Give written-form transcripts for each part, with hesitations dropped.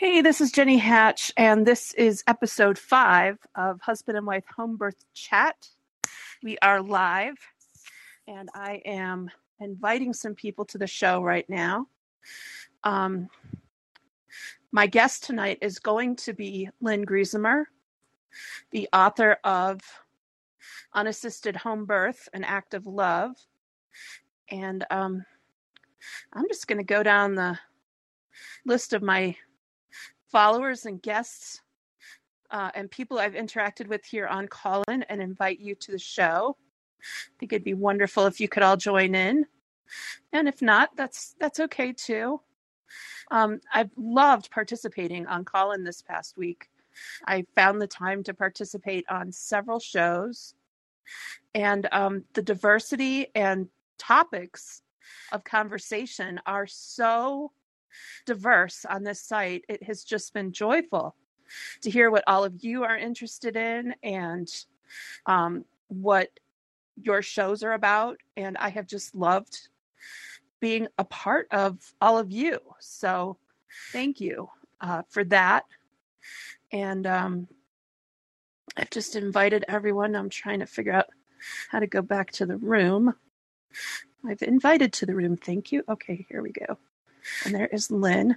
Hey, this is Jenny Hatch, and this is episode 5 of Husband and Wife Home Birth Chat. We are live, and I am inviting some people to the show right now. My guest tonight is going to be Lynn Griesemer, the author of Unassisted Homebirth, An Act of Love. And I'm just going to go down the list of my followers and guests and people I've interacted with here on Callin and invite you to the show. I think it'd be wonderful if you could all join in. And if not, that's okay too. I've loved participating on Callin this past week. I found the time to participate on several shows, and the diversity and topics of conversation are so diverse on this site. It has just been joyful to hear what all of you are interested in and what your shows are about. And I have just loved being a part of all of you. So thank you for that. And I've just invited everyone. I'm trying to figure out how to go back to the room. I've invited to the room. Thank you. Okay, here we go. And there is Lynn.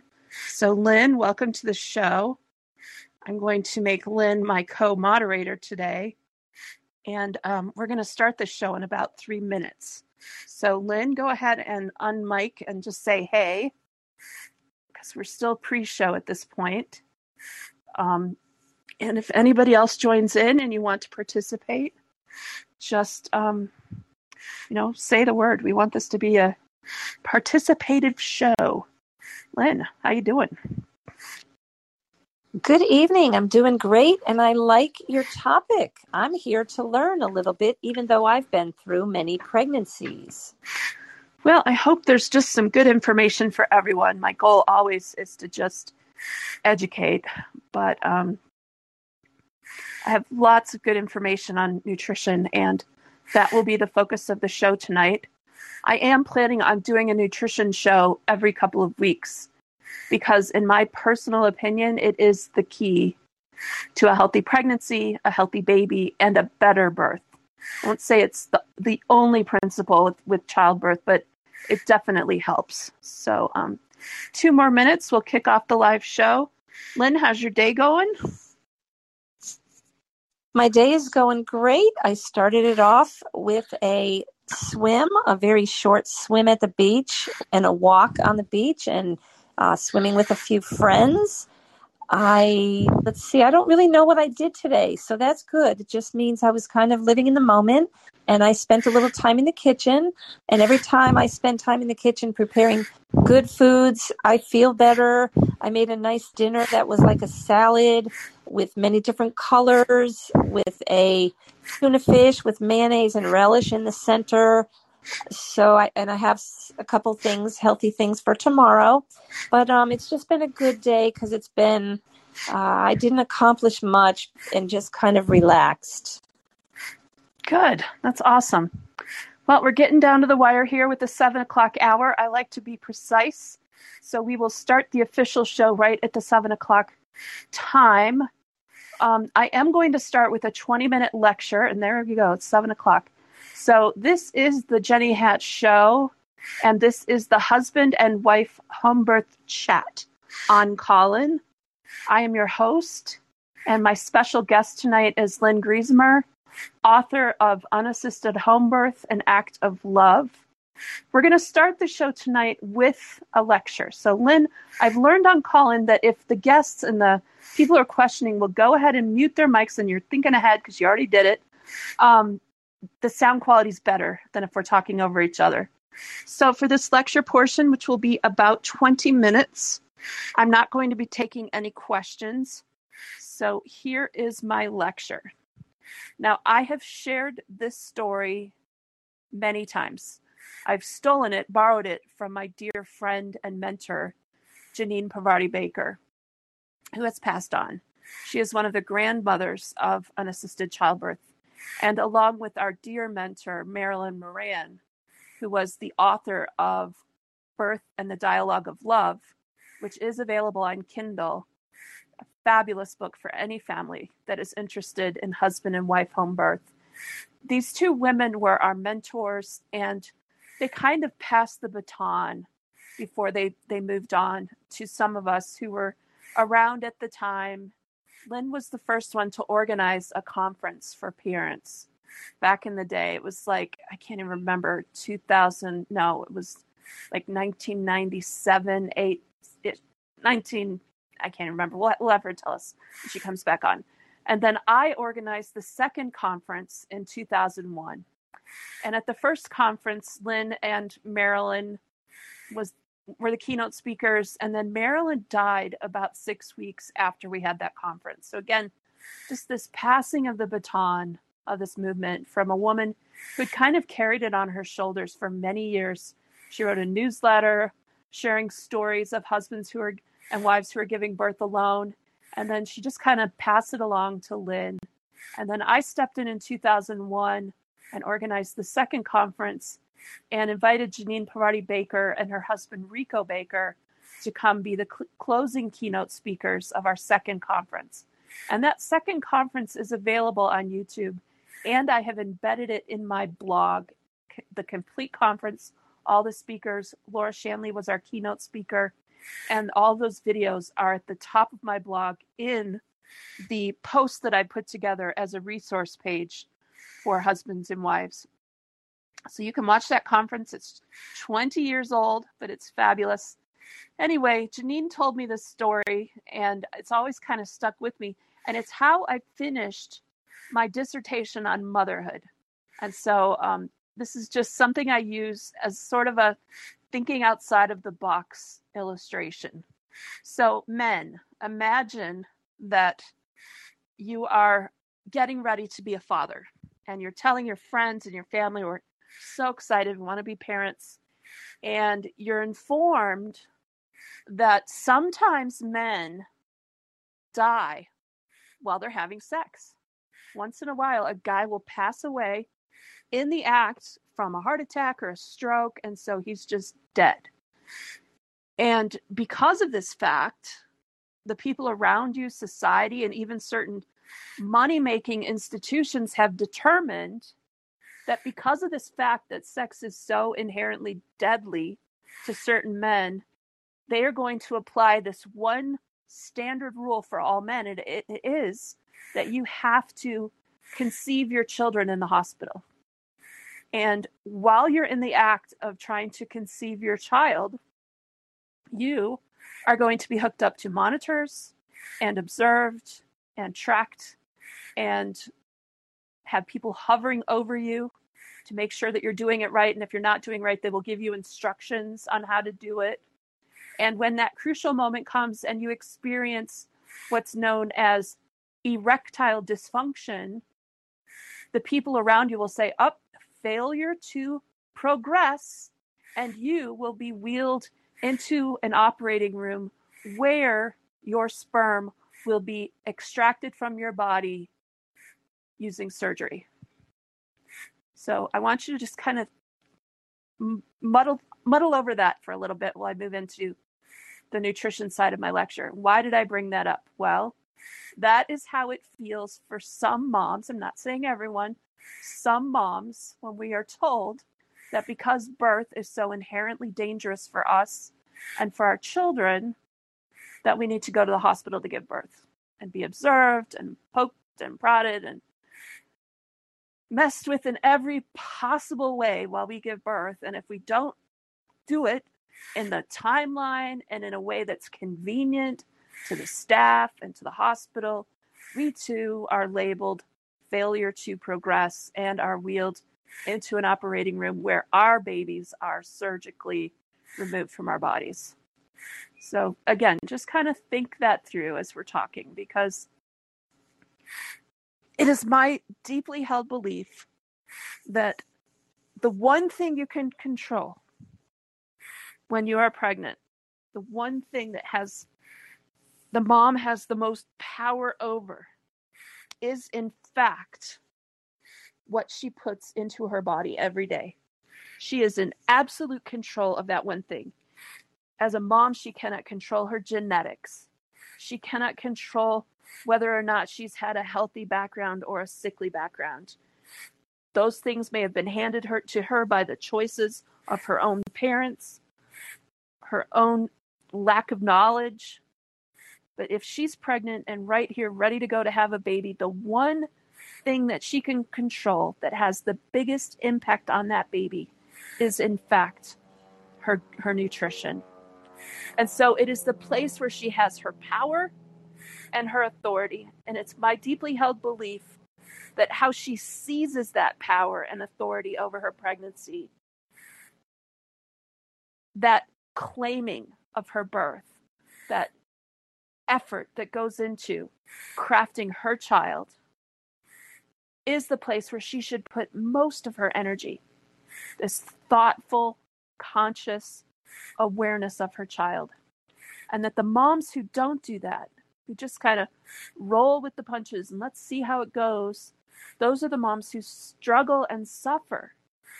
So Lynn, welcome to the show. I'm going to make Lynn my co-moderator today. And we're going to start the show in about 3 minutes. So Lynn, go ahead and unmic and just say, hey, because we're still pre-show at this point. And if anybody else joins in and you want to participate, just, say the word. We want this to be a participative show. Lynn, how you doing? Good evening. I'm doing great, and I like your topic. I'm here to learn a little bit, even though I've been through many pregnancies. Well, I hope there's just some good information for everyone. My goal always is to just educate, but I have lots of good information on nutrition, and that will be the focus of the show tonight. I am planning on doing a nutrition show every couple of weeks because, in my personal opinion, it is the key to a healthy pregnancy, a healthy baby, and a better birth. I won't say it's the only principle with childbirth, but it definitely helps. So 2 more minutes, we'll kick off the live show. Lynn, how's your day going? My day is going great. I started it off with a very short swim at the beach and a walk on the beach and swimming with a few friends. I don't really know what I did today, so that's good. It just means I was kind of living in the moment, and I spent a little time in the kitchen, and every time I spend time in the kitchen preparing good foods, I feel better. I made a nice dinner that was like a salad with many different colors, with a tuna fish with mayonnaise and relish in the center. So I have a couple things, healthy things for tomorrow, but it's just been a good day because it's been, I didn't accomplish much and just kind of relaxed. Good. That's awesome. Well, we're getting down to the wire here with the 7:00 hour. I like to be precise. So we will start the official show right at the 7:00 time. I am going to start with a 20-minute lecture, and there you go. It's 7:00. So this is the Jenny Hatch Show, and this is the Husband and Wife Home Birth Chat on Callin. I am your host, and my special guest tonight is Lynn Griesemer, author of Unassisted Homebirth, An Act of Love. We're going to start the show tonight with a lecture. So Lynn, I've learned on Callin that if the guests and the people who are questioning will go ahead and mute their mics, and you're thinking ahead because you already did it, the sound quality is better than if we're talking over each other. So for this lecture portion, which will be about 20 minutes, I'm not going to be taking any questions. So here is my lecture. Now, I have shared this story many times. I've stolen it, borrowed it from my dear friend and mentor, Jeannine Parvati Baker, who has passed on. She is one of the grandmothers of unassisted childbirth, and along with our dear mentor, Marilyn Moran, who was the author of Birth and the Dialogue of Love, which is available on Kindle fabulous book for any family that is interested in husband and wife home birth. These two women were our mentors, and they kind of passed the baton before they moved on to some of us who were around at the time. Lynn was the first one to organize a conference for parents back in the day. It was like, I can't even remember, 2000. No, it was like 1997, 19, I can't remember. We'll have her tell us when she comes back on. And then I organized the second conference in 2001. And at the first conference, Lynn and Marilyn were the keynote speakers. And then Marilyn died about 6 weeks after we had that conference. So again, just this passing of the baton of this movement from a woman who'd kind of carried it on her shoulders for many years. She wrote a newsletter sharing stories of husbands and wives who are giving birth alone. And then she just kind of passed it along to Lynn. And then I stepped in 2001 and organized the second conference and invited Jeannine Parvati Baker and her husband, Rico Baker, to come be the closing keynote speakers of our second conference. And that second conference is available on YouTube. And I have embedded it in my blog, the complete conference, all the speakers. Laura Shanley was our keynote speaker. And all those videos are at the top of my blog in the post that I put together as a resource page for husbands and wives. So you can watch that conference. It's 20 years old, but it's fabulous. Anyway, Jeannine told me this story, and it's always kind of stuck with me. And it's how I finished my dissertation on motherhood. And so this is just something I use as sort of a thinking outside of the box illustration. So men, imagine that you are getting ready to be a father and you're telling your friends and your family, we're so excited, we want to be parents. And you're informed that sometimes men die while they're having sex. Once in a while, a guy will pass away in the act from a heart attack or a stroke, and so he's just dead. And because of this fact, the people around you, society, and even certain money-making institutions have determined that because of this fact that sex is so inherently deadly to certain men, they are going to apply this one standard rule for all men. And it is that you have to conceive your children in the hospital. And while you're in the act of trying to conceive your child, you are going to be hooked up to monitors and observed and tracked and have people hovering over you to make sure that you're doing it right. And if you're not doing right, they will give you instructions on how to do it. And when that crucial moment comes and you experience what's known as erectile dysfunction, the people around you will say, "Up, failure to progress," and you will be wheeled into an operating room where your sperm will be extracted from your body using surgery. So I want you to just kind of muddle over that for a little bit while I move into the nutrition side of my lecture. Why did I bring that up? Well, that is how it feels for some moms. I'm not saying everyone. Some moms, when we are told that because birth is so inherently dangerous for us and for our children, that we need to go to the hospital to give birth and be observed and poked and prodded and messed with in every possible way while we give birth. And if we don't do it in the timeline and in a way that's convenient to the staff and to the hospital, we too are labeled failure to progress and are wheeled into an operating room where our babies are surgically removed from our bodies. So again, just kind of think that through as we're talking, because it is my deeply held belief that the one thing you can control when you are pregnant, the one thing that the mom has the most power over, is in fact what she puts into her body every day. She is in absolute control of that one thing. As a mom, she cannot control her genetics. She cannot control whether or not she's had a healthy background or a sickly background. Those things may have been handed to her by the choices of her own parents, her own lack of knowledge. But if she's pregnant and right here, ready to go to have a baby, the one thing that she can control that has the biggest impact on that baby is, in fact, her nutrition. And so it is the place where she has her power and her authority. And it's my deeply held belief that how she seizes that power and authority over her pregnancy, that claiming of her birth, that effort that goes into crafting her child, is the place where she should put most of her energy, this thoughtful, conscious awareness of her child. And that the moms who don't do that, who just kind of roll with the punches and let's see how it goes, those are the moms who struggle and suffer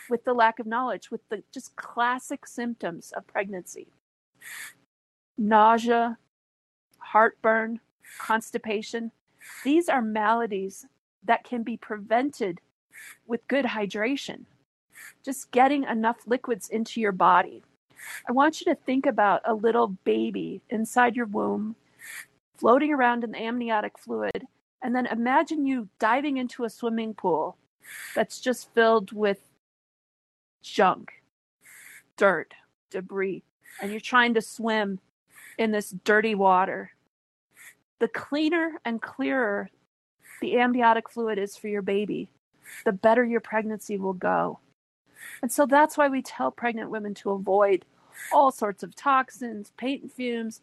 with the lack of knowledge, with the just classic symptoms of pregnancy. Nausea, heartburn, constipation. These are maladies that can be prevented with good hydration, just getting enough liquids into your body. I want you to think about a little baby inside your womb, floating around in the amniotic fluid, and then imagine you diving into a swimming pool that's just filled with junk, dirt, debris, and you're trying to swim in this dirty water. The cleaner and clearer the amniotic fluid is for your baby, the better your pregnancy will go. And so that's why we tell pregnant women to avoid all sorts of toxins, paint fumes,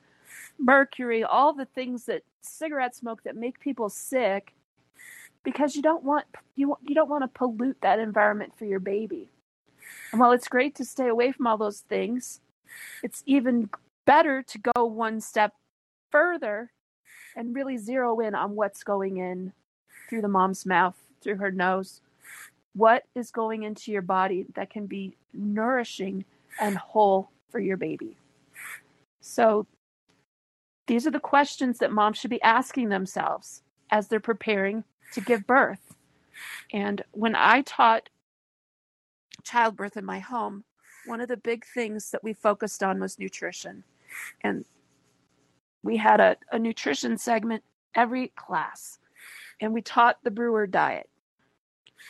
mercury, all the things that cigarette smoke that make people sick, because you don't want to pollute that environment for your baby. And while it's great to stay away from all those things, it's even better to go one step further and really zero in on what's going in through the mom's mouth, through her nose. What is going into your body that can be nourishing and whole for your baby? So these are the questions that moms should be asking themselves as they're preparing to give birth. And when I taught childbirth in my home, one of the big things that we focused on was nutrition. And we had a nutrition segment every class. And we taught the Brewer diet.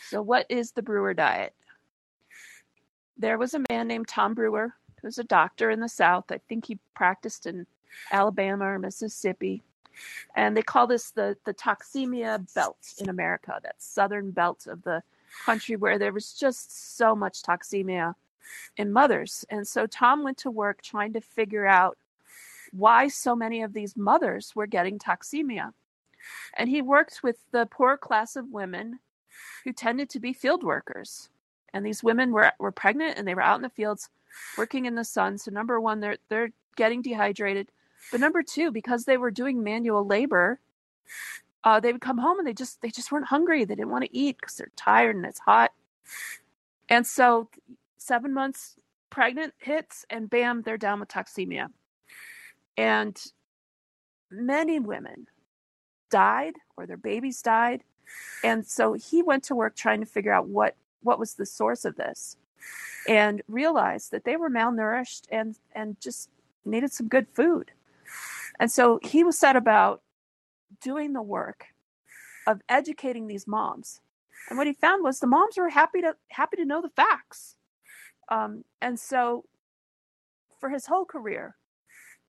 So what is the Brewer diet? There was a man named Tom Brewer, who was a doctor in the South. I think he practiced in Alabama or Mississippi. And they call this the toxemia belt in America, that southern belt of the country where there was just so much toxemia in mothers. And so Tom went to work trying to figure out why so many of these mothers were getting toxemia. And he worked with the poor class of women who tended to be field workers. And these women were pregnant and they were out in the fields working in the sun. So number one, they're getting dehydrated. But number two, because they were doing manual labor, they would come home and they just weren't hungry. They didn't want to eat because they're tired and it's hot. And so 7 months pregnant hits and bam, they're down with toxemia. And many women died or their babies died. And so he went to work trying to figure out what was the source of this, and realized that they were malnourished and just needed some good food. And so he was set about doing the work of educating these moms. And what he found was the moms were happy to know the facts. And so for his whole career,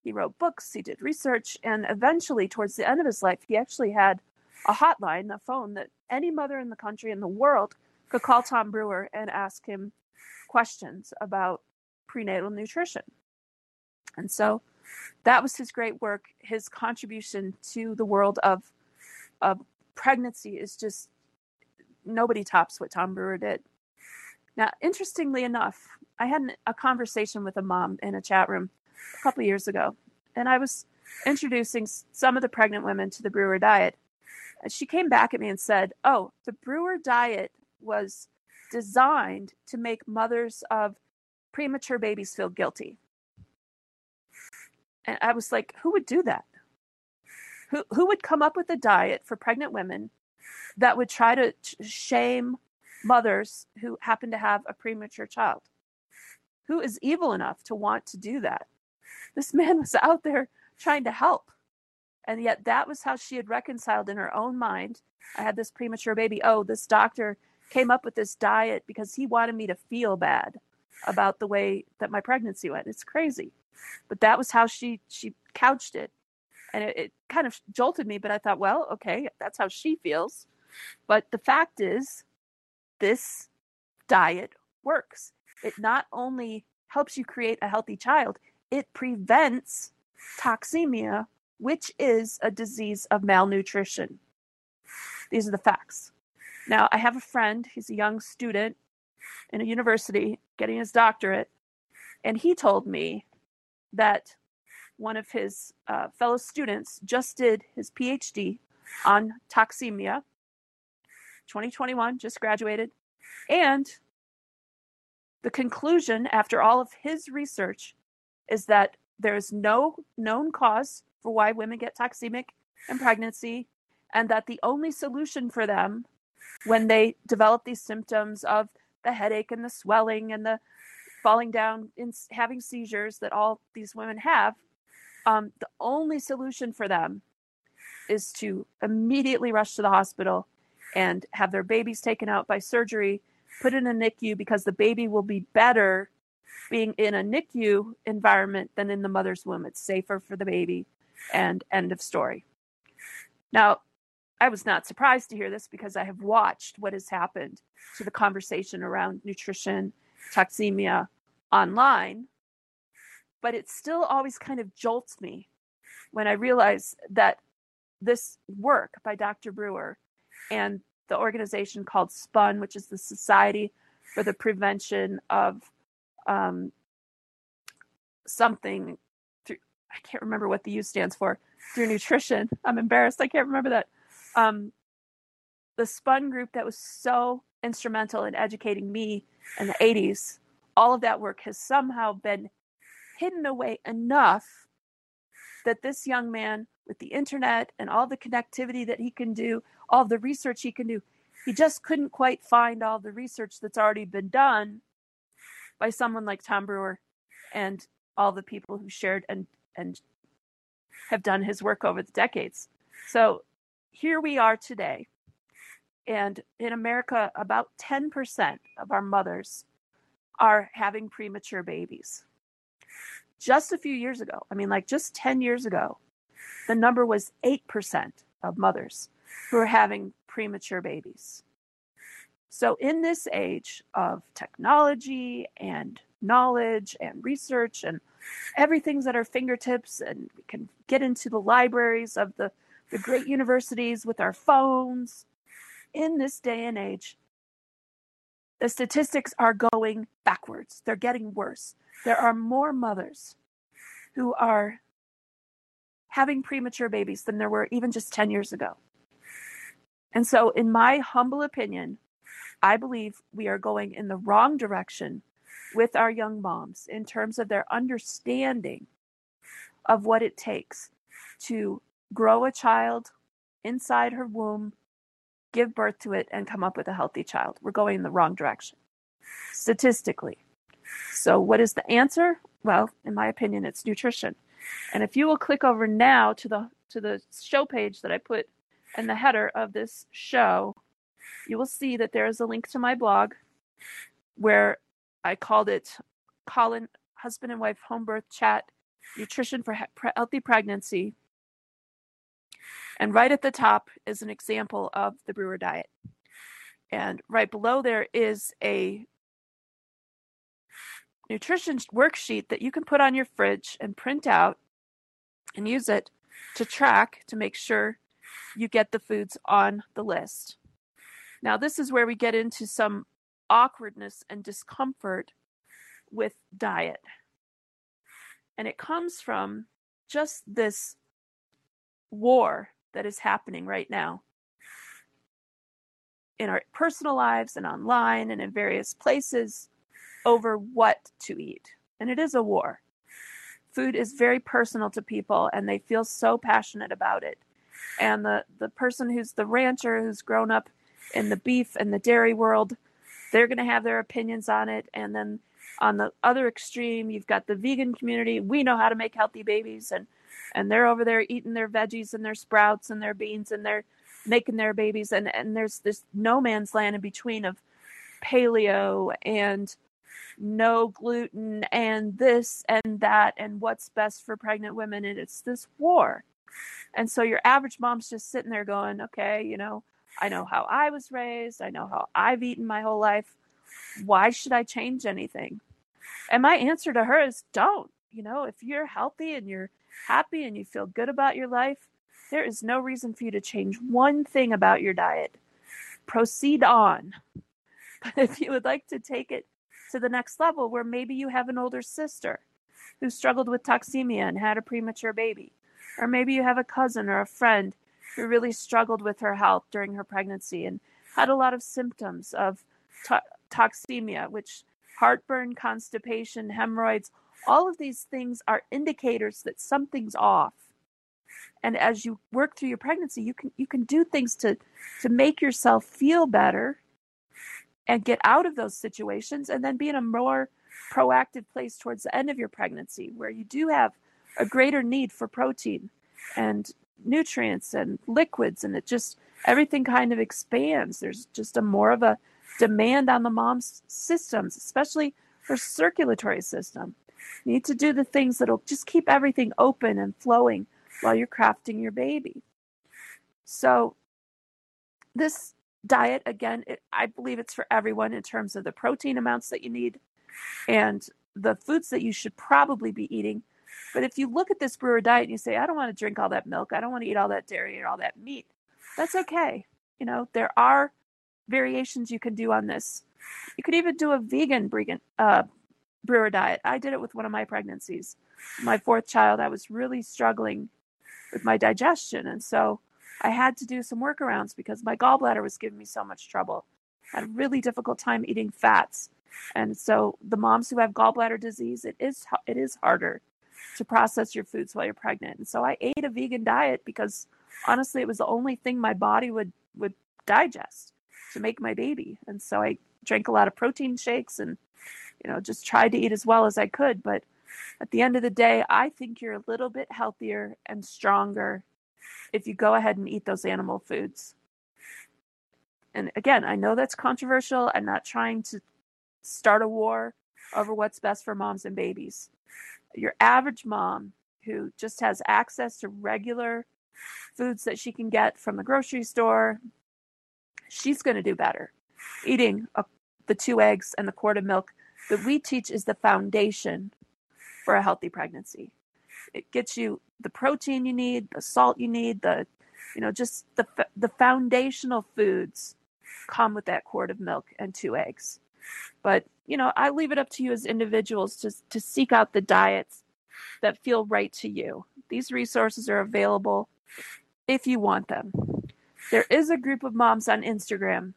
he wrote books, he did research, and eventually towards the end of his life, he actually had a hotline, a phone that any mother in the country and the world could call Tom Brewer and ask him questions about prenatal nutrition. And so that was his great work. His contribution to the world of pregnancy is just, nobody tops what Tom Brewer did. Now, interestingly enough, I had a conversation with a mom in a chat room a couple of years ago, and I was introducing some of the pregnant women to the Brewer diet. She came back at me and said, oh, the Brewer diet was designed to make mothers of premature babies feel guilty. And I was like, who would do that? Who would come up with a diet for pregnant women that would try to shame mothers who happen to have a premature child? Who is evil enough to want to do that? This man was out there trying to help. And yet that was how she had reconciled in her own mind. I had this premature baby. Oh, this doctor came up with this diet because he wanted me to feel bad about the way that my pregnancy went. It's crazy. But that was how she couched it. And it kind of jolted me, but I thought, well, okay, that's how she feels. But the fact is, this diet works. It not only helps you create a healthy child, it prevents toxemia, which is a disease of malnutrition. These are the facts. Now, I have a friend, he's a young student in a university getting his doctorate, and he told me that one of his fellow students just did his PhD on toxemia, 2021, just graduated. And the conclusion after all of his research is that there is no known cause for why women get toxemic in pregnancy, and that the only solution for them when they develop these symptoms of the headache and the swelling and the falling down and having seizures that all these women have, the only solution for them is to immediately rush to the hospital and have their babies taken out by surgery, put in a NICU, because the baby will be better being in a NICU environment than in the mother's womb. It's safer for the baby, and end of story. Now, I was not surprised to hear this because I have watched what has happened to the conversation around nutrition, toxemia online, but it still always kind of jolts me when I realize that this work by Dr. Brewer and the organization called SPUN, which is the Society for the Prevention of something through, I can't remember what the U stands for, through nutrition. I'm embarrassed. I can't remember that. The SPUN group that was so instrumental in educating me in the 80s, all of that work has somehow been hidden away enough that this young man, with the internet and all the connectivity that he can do, all the research he can do, he just couldn't quite find all the research that's already been done by someone like Tom Brewer and all the people who shared and have done his work over the decades. So here we are today, and in America, about 10% of our mothers are having premature babies. Just a few years ago, I mean, like just 10 years ago, the number was 8% of mothers who are having premature babies. So in this age of technology and knowledge and research and everything's at our fingertips, and we can get into the libraries of the great universities with our phones. In this day and age, the statistics are going backwards. They're getting worse. There are more mothers who are having premature babies than there were even just 10 years ago. And so, in my humble opinion, I believe we are going in the wrong direction with our young moms in terms of their understanding of what it takes to grow a child inside her womb, give birth to it, and come up with a healthy child. We're going in the wrong direction, statistically. So what is the answer? Well, in my opinion, it's nutrition. And if you will click over now to the show page that I put in the header of this show, you will see that there is a link to my blog where I called it Callin, Husband and Wife Home Birth Chat, Nutrition for Healthy Pregnancy. And right at the top is an example of the Brewer diet. And right below there is a nutrition worksheet that you can put on your fridge and print out and use it to track to make sure you get the foods on the list. Now, this is where we get into some awkwardness and discomfort with diet. And it comes from just this war that is happening right now in our personal lives and online and in various places over what to eat. And it is a war. Food is very personal to people, and they feel so passionate about it. And the person who's the rancher, who's grown up in the beef and the dairy world, they're going to have their opinions on it. And then on the other extreme, you've got the vegan community. We know how to make healthy babies, and they're over there eating their veggies and their sprouts and their beans, and they're making their babies. And there's this no man's land in between of paleo and no gluten and this and that and what's best for pregnant women. And it's this war. And so your average mom's just sitting there going, okay, you know, I know how I was raised. I know how I've eaten my whole life. Why should I change anything? And my answer to her is don't. You know, if you're healthy and you're happy and you feel good about your life, there is no reason for you to change one thing about your diet. Proceed on. But if you would like to take it to the next level, where maybe you have an older sister who struggled with toxemia and had a premature baby, or maybe you have a cousin or a friend who really struggled with her health during her pregnancy and had a lot of symptoms of toxemia, which heartburn, constipation, hemorrhoids, all of these things are indicators that something's off. And as you work through your pregnancy, you can do things to make yourself feel better and get out of those situations, and then be in a more proactive place towards the end of your pregnancy, where you do have a greater need for protein and nutrients and liquids, and it just, everything kind of expands. There's just a more of a demand on the mom's systems, especially her circulatory system. You need to do the things that'll just keep everything open and flowing while you're crafting your baby. So this diet, again, I believe it's for everyone in terms of the protein amounts that you need and the foods that you should probably be eating. But if you look at this Brewer diet and you say, I don't want to drink all that milk, I don't want to eat all that dairy or all that meat, that's okay. You know, there are variations you can do on this. You could even do a vegan Brewer diet. I did it with one of my pregnancies. My fourth child, I was really struggling with my digestion. And so I had to do some workarounds because my gallbladder was giving me so much trouble. I had a really difficult time eating fats. And so the moms who have gallbladder disease, it is harder to process your foods while you're pregnant. And so I ate a vegan diet because honestly, it was the only thing my body would digest to make my baby. And so I drank a lot of protein shakes and, you know, just tried to eat as well as I could. But at the end of the day, I think you're a little bit healthier and stronger if you go ahead and eat those animal foods. And again, I know that's controversial. I'm not trying to start a war over what's best for moms and babies. Your average mom who just has access to regular foods that she can get from the grocery store, she's going to do better. Eating the 2 eggs and the quart of milk that we teach is the foundation for a healthy pregnancy. It gets you the protein you need, the salt you need, just the foundational foods come with that quart of milk and 2 eggs. But, you know, I leave it up to you as individuals to seek out the diets that feel right to you. These resources are available if you want them. There is a group of moms on Instagram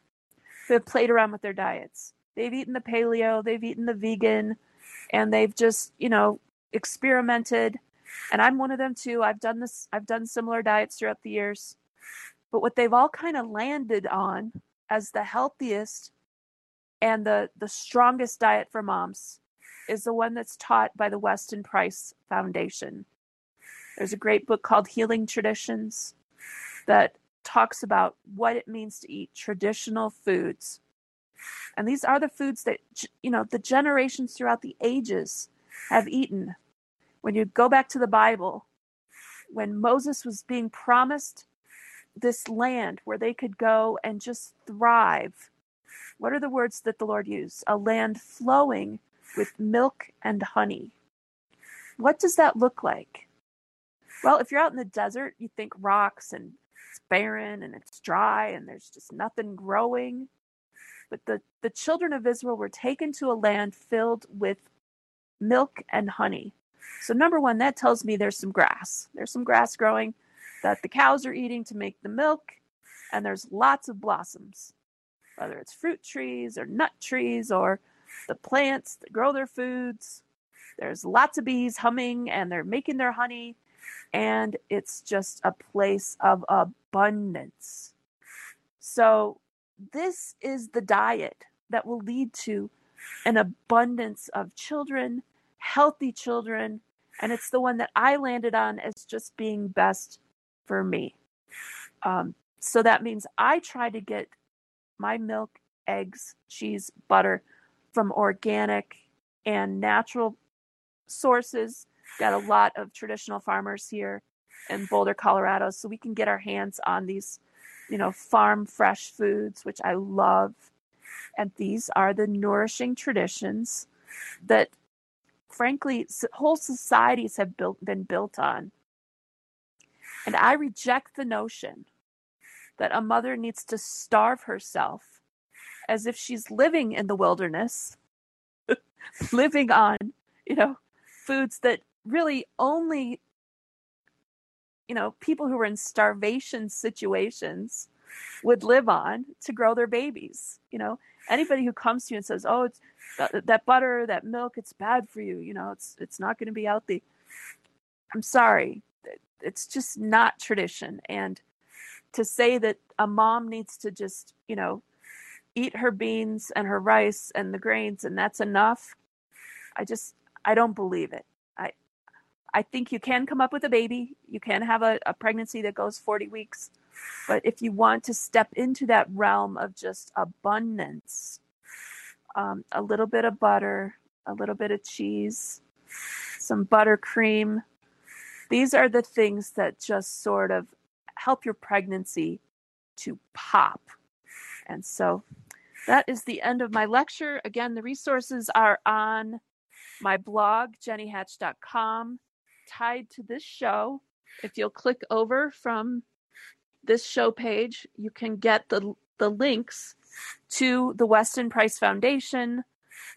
who have played around with their diets. They've eaten the paleo, they've eaten the vegan, and they've just, you know, experimented. And I'm one of them too. I've done similar diets throughout the years. But what they've all kind of landed on as the healthiest and the strongest diet for moms is the one that's taught by the Weston Price Foundation. There's a great book called Healing Traditions that talks about what it means to eat traditional foods. And these are the foods that, you know, the generations throughout the ages have eaten. When you go back to the Bible, when Moses was being promised this land where they could go and just thrive, what are the words that the Lord used? A land flowing with milk and honey. What does that look like? Well, if you're out in the desert, you think rocks and it's barren and it's dry and there's just nothing growing. But the children of Israel were taken to a land filled with milk and honey. So number one, that tells me there's some grass. There's some grass growing that the cows are eating to make the milk. And there's lots of blossoms, whether it's fruit trees or nut trees or the plants that grow their foods. There's lots of bees humming and they're making their honey. And it's just a place of abundance. So this is the diet that will lead to an abundance of children, healthy children. And it's the one that I landed on as just being best for me. So that means I try to get my milk, eggs, cheese, butter from organic and natural sources. Got a lot of traditional farmers here in Boulder, Colorado, so we can get our hands on these, you know, farm fresh foods, which I love. And these are the nourishing traditions that, frankly, whole societies have been built on. And I reject the notion that a mother needs to starve herself as if she's living in the wilderness, living on, you know, foods that really only, you know, people who are in starvation situations would live on to grow their babies. You know, anybody who comes to you and says, oh, it's that butter, that milk, it's bad for you. You know, it's not going to be healthy. I'm sorry. It's just not tradition. And to say that a mom needs to just, you know, eat her beans and her rice and the grains and that's enough, I don't believe it. I think you can come up with a baby. You can have a pregnancy that goes 40 weeks. But if you want to step into that realm of just abundance, a little bit of butter, a little bit of cheese, some buttercream, these are the things that just sort of help your pregnancy to pop. And so that is the end of my lecture. Again, the resources are on my blog, jennyhatch.com, tied to this show. If you'll click over from this show page, you can get the links to the Weston Price Foundation,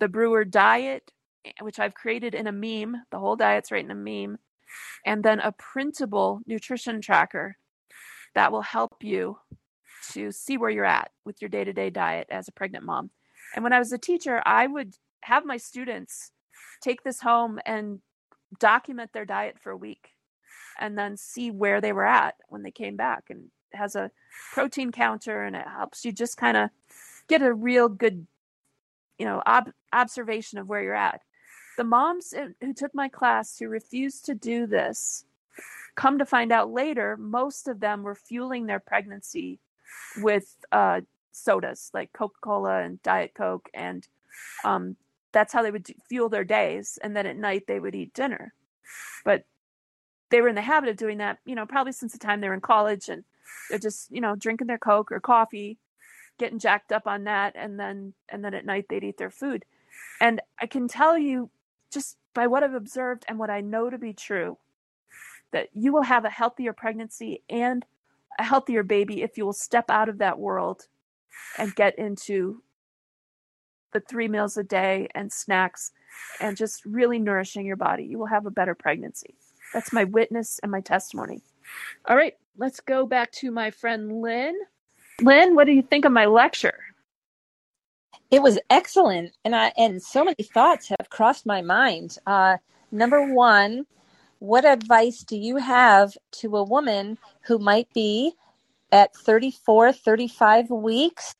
the Brewer Diet, which I've created in a meme. The whole diet's right in a meme. And then a printable nutrition tracker that will help you to see where you're at with your day-to-day diet as a pregnant mom. And when I was a teacher, I would have my students take this home and document their diet for a week and then see where they were at when they came back. And it has a protein counter, and it helps you just kind of get a real good, you know, observation of where you're at. The moms who took my class who refused to do this, come to find out later, most of them were fueling their pregnancy with sodas like Coca-Cola and Diet Coke, and that's how they would fuel their days. And then at night they would eat dinner. But they were in the habit of doing that, you know, probably since the time they were in college, and they're just, you know, drinking their Coke or coffee, getting jacked up on that. And then at night they'd eat their food. And I can tell you just by what I've observed and what I know to be true, that you will have a healthier pregnancy and a healthier baby if you will step out of that world and get into the 3 meals a day and snacks and just really nourishing your body. You will have a better pregnancy. That's my witness and my testimony. All right, let's go back to my friend Lynn. Lynn, what do you think of my lecture? It was excellent. And so many thoughts have crossed my mind. Number 1, what advice do you have to a woman who might be at 34, 35 weeks?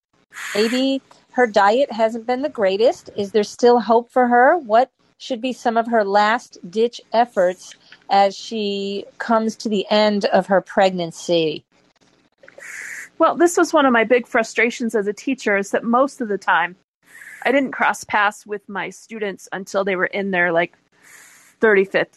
Maybe her diet hasn't been the greatest. Is there still hope for her? What should be some of her last-ditch efforts as she comes to the end of her pregnancy? Well, this was one of my big frustrations as a teacher, is that most of the time I didn't cross paths with my students until they were in their 25th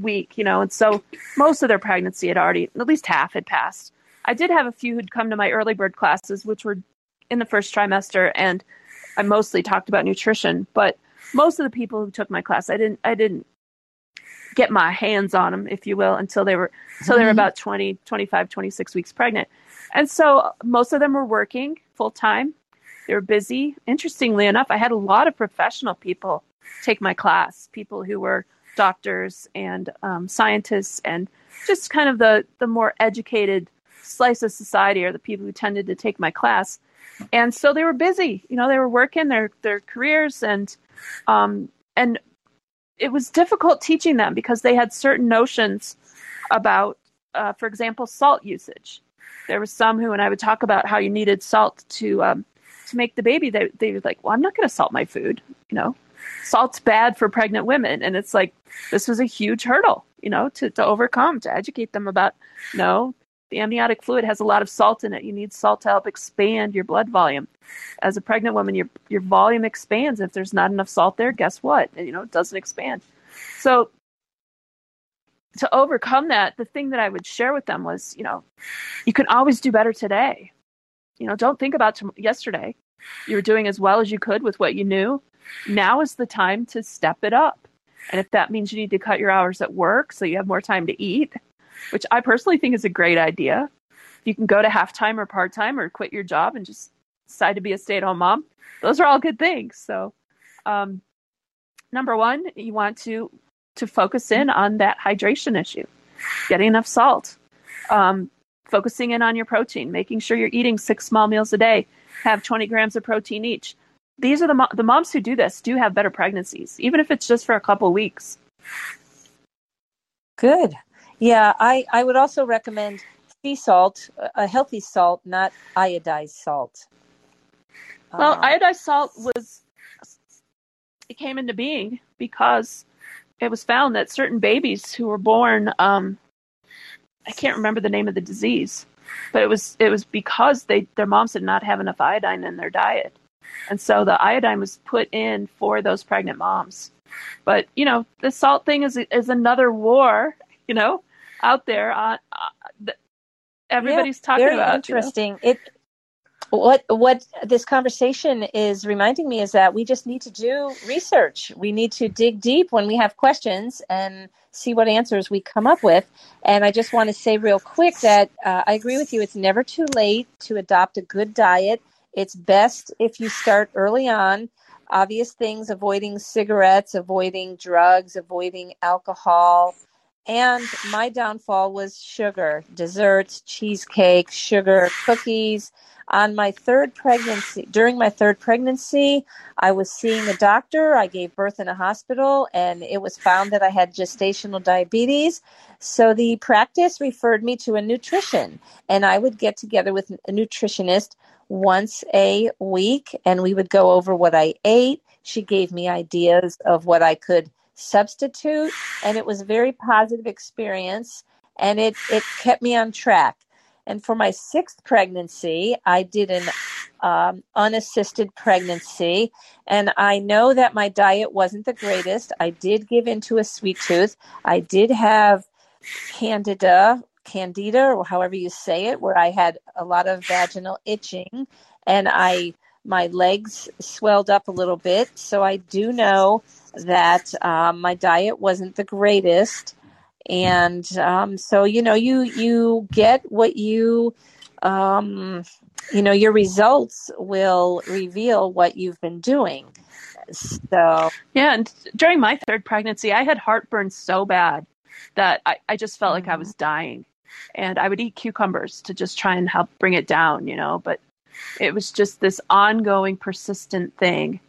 week, you know, and so most of their pregnancy had already, at least half had passed. I did have a few who'd come to my early bird classes, which were in the first trimester, and I mostly talked about nutrition. But most of the people who took my class, I didn't get my hands on them, if you will, until they were about 20, 25, 26 weeks pregnant. And so most of them were working full time. They were busy. Interestingly enough, I had a lot of professional people take my class, people who were doctors and scientists, and just kind of the more educated slice of society are the people who tended to take my class. And so they were busy, you know, they were working their careers, and it was difficult teaching them because they had certain notions about, for example, salt usage. There was some who, when I would talk about how you needed salt to make the baby, they were like, well, I'm not going to salt my food. You know, salt's bad for pregnant women. And it's like, this was a huge hurdle, you know, to overcome, to educate them about, no, the amniotic fluid has a lot of salt in it. You need salt to help expand your blood volume. As a pregnant woman, your volume expands. If there's not enough salt there, guess what? You know, it doesn't expand. So to overcome that, the thing that I would share with them was, you know, you can always do better today. You know, don't think about yesterday. You were doing as well as you could with what you knew. Now is the time to step it up. And if that means you need to cut your hours at work so you have more time to eat, which I personally think is a great idea. If you can go to half-time or part-time or quit your job and just decide to be a stay-at-home mom, those are all good things. So number one, you want to focus in on that hydration issue, getting enough salt, focusing in on your protein, making sure you're eating 6 small meals a day, have 20 grams of protein each. These are the moms who do this do have better pregnancies, even if it's just for a couple weeks. Good. Yeah, I would also recommend sea salt, a healthy salt, not iodized salt. Well, iodized salt came into being because it was found that certain babies who were born, I can't remember the name of the disease, but it was because their moms did not have enough iodine in their diet. And so the iodine was put in for those pregnant moms. But, you know, the salt thing is another war, you know, out there. Everybody's talking about. Interesting. You know? What this conversation is reminding me is that we just need to do research. We need to dig deep when we have questions and see what answers we come up with. And I just want to say real quick that I agree with you. It's never too late to adopt a good diet. It's best if you start early on. Obvious things, avoiding cigarettes, avoiding drugs, avoiding alcohol. And my downfall was sugar, desserts, cheesecake, sugar, cookies. During my 3rd pregnancy, I was seeing a doctor. I gave birth in a hospital, and it was found that I had gestational diabetes. So the practice referred me to a nutrition, and I would get together with a nutritionist once a week, and we would go over what I ate. She gave me ideas of what I could substitute, and it was a very positive experience, and it kept me on track. And for my 6th pregnancy, I did an unassisted pregnancy. And I know that my diet wasn't the greatest. I did give into a sweet tooth. I did have candida, or however you say it, where I had a lot of vaginal itching. And my legs swelled up a little bit. So I do know that my diet wasn't the greatest. And so, you know, you get what you, you know, your results will reveal what you've been doing. So, yeah. And during my 3rd pregnancy, I had heartburn so bad that I just felt like I was dying, and I would eat cucumbers to just try and help bring it down, you know, but it was just this ongoing, persistent thing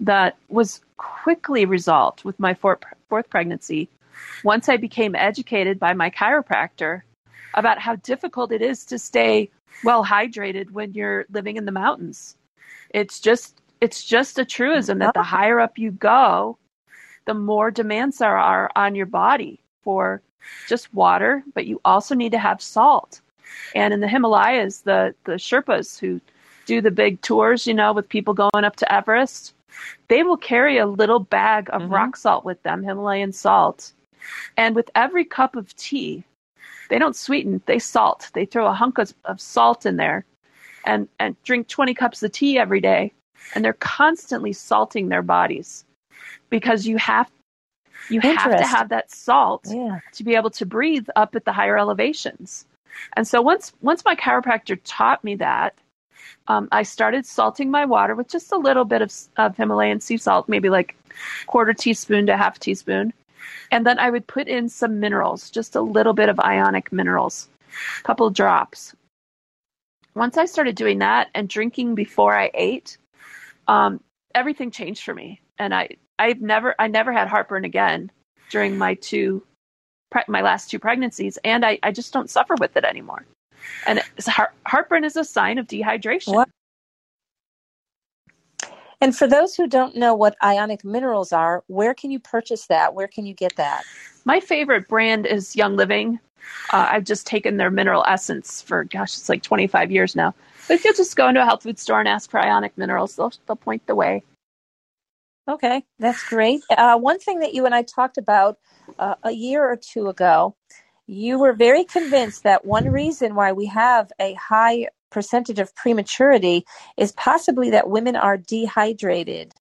that was quickly resolved with my 4th pregnancy. Once I became educated by my chiropractor about how difficult it is to stay well hydrated when you're living in the mountains. It's just a truism that the higher up you go, the more demands there are on your body for just water, but you also need to have salt. And in the Himalayas, the Sherpas who do the big tours, you know, with people going up to Everest, they will carry a little bag of rock salt with them, Himalayan salt. And with every cup of tea, they don't sweeten, they salt. They throw a hunk of salt in there and drink 20 cups of tea every day. And they're constantly salting their bodies because you have to have that salt to be able to breathe up at the higher elevations. And so once my chiropractor taught me that, I started salting my water with just a little bit of Himalayan sea salt, maybe like 1/4 teaspoon to 1/2 teaspoon. And then I would put in some minerals, just a little bit of ionic minerals, a couple drops. Once I started doing that and drinking before I ate, everything changed for me. And I, I never had heartburn again during my last two pregnancies, and I just don't suffer with it anymore. And heartburn is a sign of dehydration. What? And for those who don't know what ionic minerals are, where can you purchase that? Where can you get that? My favorite brand is Young Living. I've just taken their mineral essence for, gosh, it's like 25 years now. But if you'll just go into a health food store and ask for ionic minerals, they'll point the way. Okay, that's great. One thing that you and I talked about a year or two ago, you were very convinced that one reason why we have a high percentage of prematurity is possibly that women are dehydrated.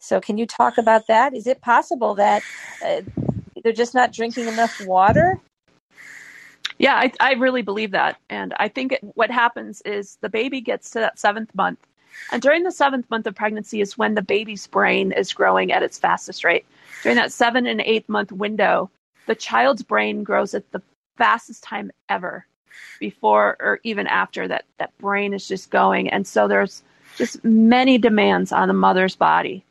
So can you talk about that? Is it possible that they're just not drinking enough water? Yeah, I really believe that. And I think what happens is the baby gets to that 7th month. And during the 7th month of pregnancy is when the baby's brain is growing at its fastest rate. During that 7 and 8 month window, the child's brain grows at the fastest time ever before or even after that. That brain is just going. And so there's just many demands on the mother's body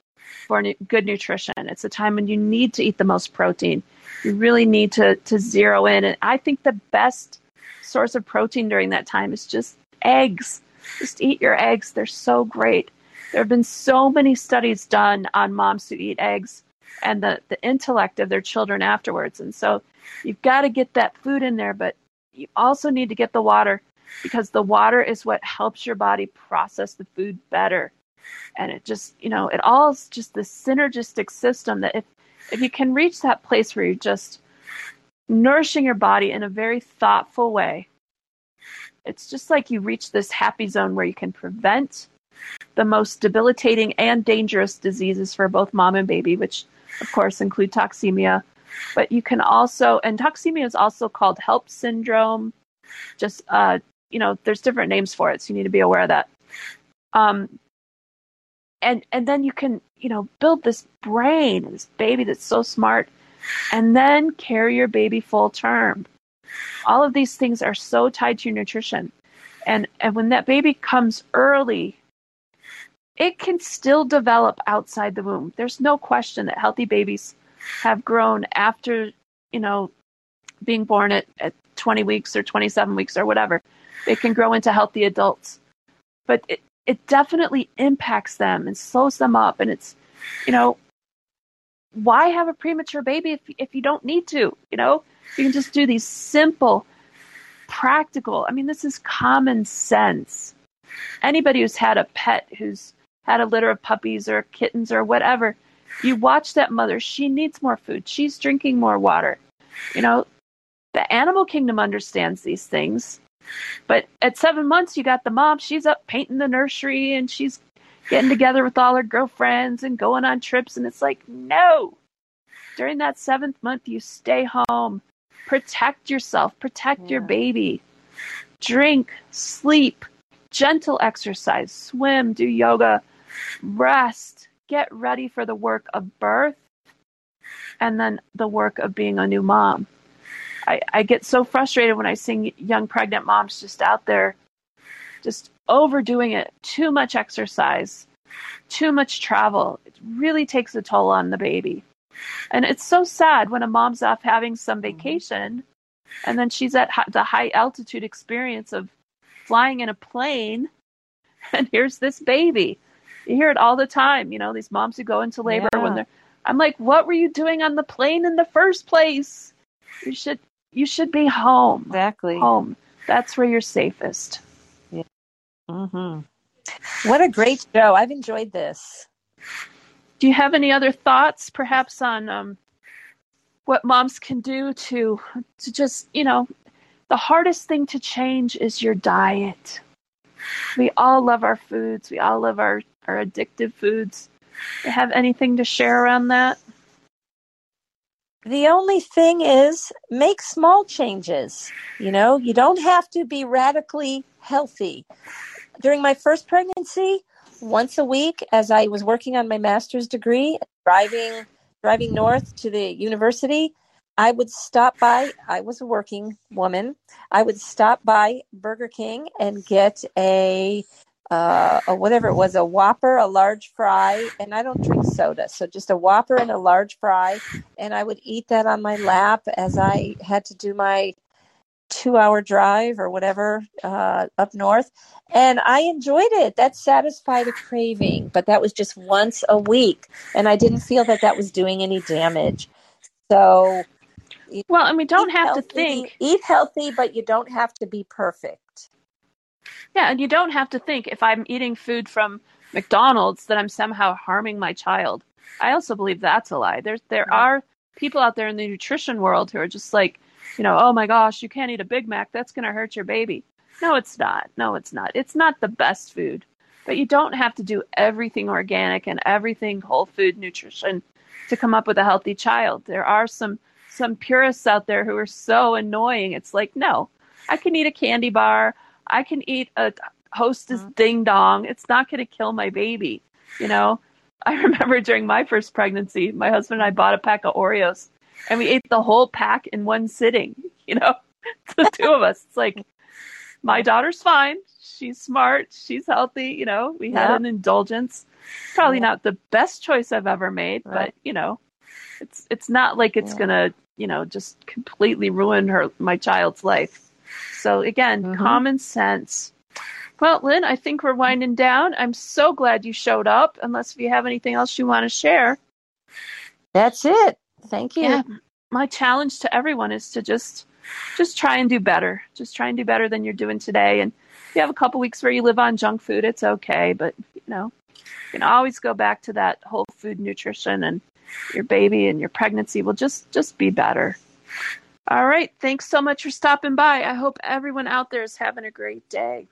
for good nutrition. It's a time when you need to eat the most protein. You really need to zero in. And I think the best source of protein during that time is just eggs. Just eat your eggs. They're so great. There have been so many studies done on moms who eat eggs and the intellect of their children afterwards. And so you've got to get that food in there, but you also need to get the water, because the water is what helps your body process the food better. And it just, you know, it all is just this synergistic system that if you can reach that place where you're just nourishing your body in a very thoughtful way, it's just like you reach this happy zone where you can prevent the most debilitating and dangerous diseases for both mom and baby, which of course include toxemia. But you can also, and toxemia is also called HELP syndrome. Just, you know, there's different names for it, so you need to be aware of that. And then you can, you know, build this brain, this baby that's so smart, and then carry your baby full term. All of these things are so tied to your nutrition. And when that baby comes early, it can still develop outside the womb. There's no question that healthy babies have grown after, you know, being born at 20 weeks or 27 weeks or whatever. They can grow into healthy adults. But it definitely impacts them and slows them up. And it's, you know, why have a premature baby if you don't need to, you know? You can just do these simple, practical, I mean, this is common sense. Anybody who's had a pet, who's had a litter of puppies or kittens or whatever, you watch that mother, she needs more food. She's drinking more water. You know, the animal kingdom understands these things. But at 7 months, you got the mom, she's up painting the nursery and she's getting together with all her girlfriends and going on trips. And it's like, no, during that 7th month, you stay home. Protect yourself, protect your baby, drink, sleep, gentle exercise, swim, do yoga, rest, get ready for the work of birth and then the work of being a new mom. I get so frustrated when I see young pregnant moms just out there, just overdoing it, too much exercise, too much travel. It really takes a toll on the baby. And it's so sad when a mom's off having some vacation and then she's at the high altitude experience of flying in a plane and here's this baby. You hear it all the time, you know, these moms who go into labor when they're, I'm like, what were you doing on the plane in the first place? You should be home. Exactly. Home. That's where you're safest. Yeah. Mm-hmm. What a great show. I've enjoyed this. Do you have any other thoughts, perhaps, on what moms can do to just, you know, the hardest thing to change is your diet. We all love our foods. We all love our addictive foods. Do you have anything to share around that? The only thing is make small changes. You know, you don't have to be radically healthy. During my first pregnancy, once a week, as I was working on my master's degree, driving north to the university, I would stop by, I was a working woman, I would stop by Burger King and get a or whatever it was, a Whopper, a large fry, and I don't drink soda. So just a Whopper and a large fry. And I would eat that on my lap as I had to do my 2-hour drive or whatever up north. And I enjoyed it. That satisfied a craving, but that was just once a week. And I didn't feel that that was doing any damage. So, well, and we don't have to think. Eat healthy, but you don't have to be perfect. Yeah, and you don't have to think if I'm eating food from McDonald's that I'm somehow harming my child. I also believe that's a lie. There are people out there in the nutrition world who are just like, you know, oh my gosh, you can't eat a Big Mac. That's going to hurt your baby. No, it's not. No, it's not. It's not the best food. But you don't have to do everything organic and everything whole food nutrition to come up with a healthy child. There are some purists out there who are so annoying. It's like, no, I can eat a candy bar. I can eat a Hostess Ding Dong. It's not going to kill my baby. You know, I remember during my first pregnancy, my husband and I bought a pack of Oreos and we ate the whole pack in one sitting, you know, the two of us. It's like, my daughter's fine. She's smart. She's healthy. You know, we had an indulgence. Probably not the best choice I've ever made, but you know, it's not like it's going to, you know, just completely ruin my child's life. So again, common sense. Well, Lynn, I think we're winding down. I'm so glad you showed up, unless if you have anything else you want to share. That's it. Thank you. Yeah, my challenge to everyone is to just try and do better. Just try and do better than you're doing today. And if you have a couple weeks where you live on junk food, it's okay. But, you know, you can always go back to that whole food nutrition, and your baby and your pregnancy will just be better. All right. Thanks so much for stopping by. I hope everyone out there is having a great day.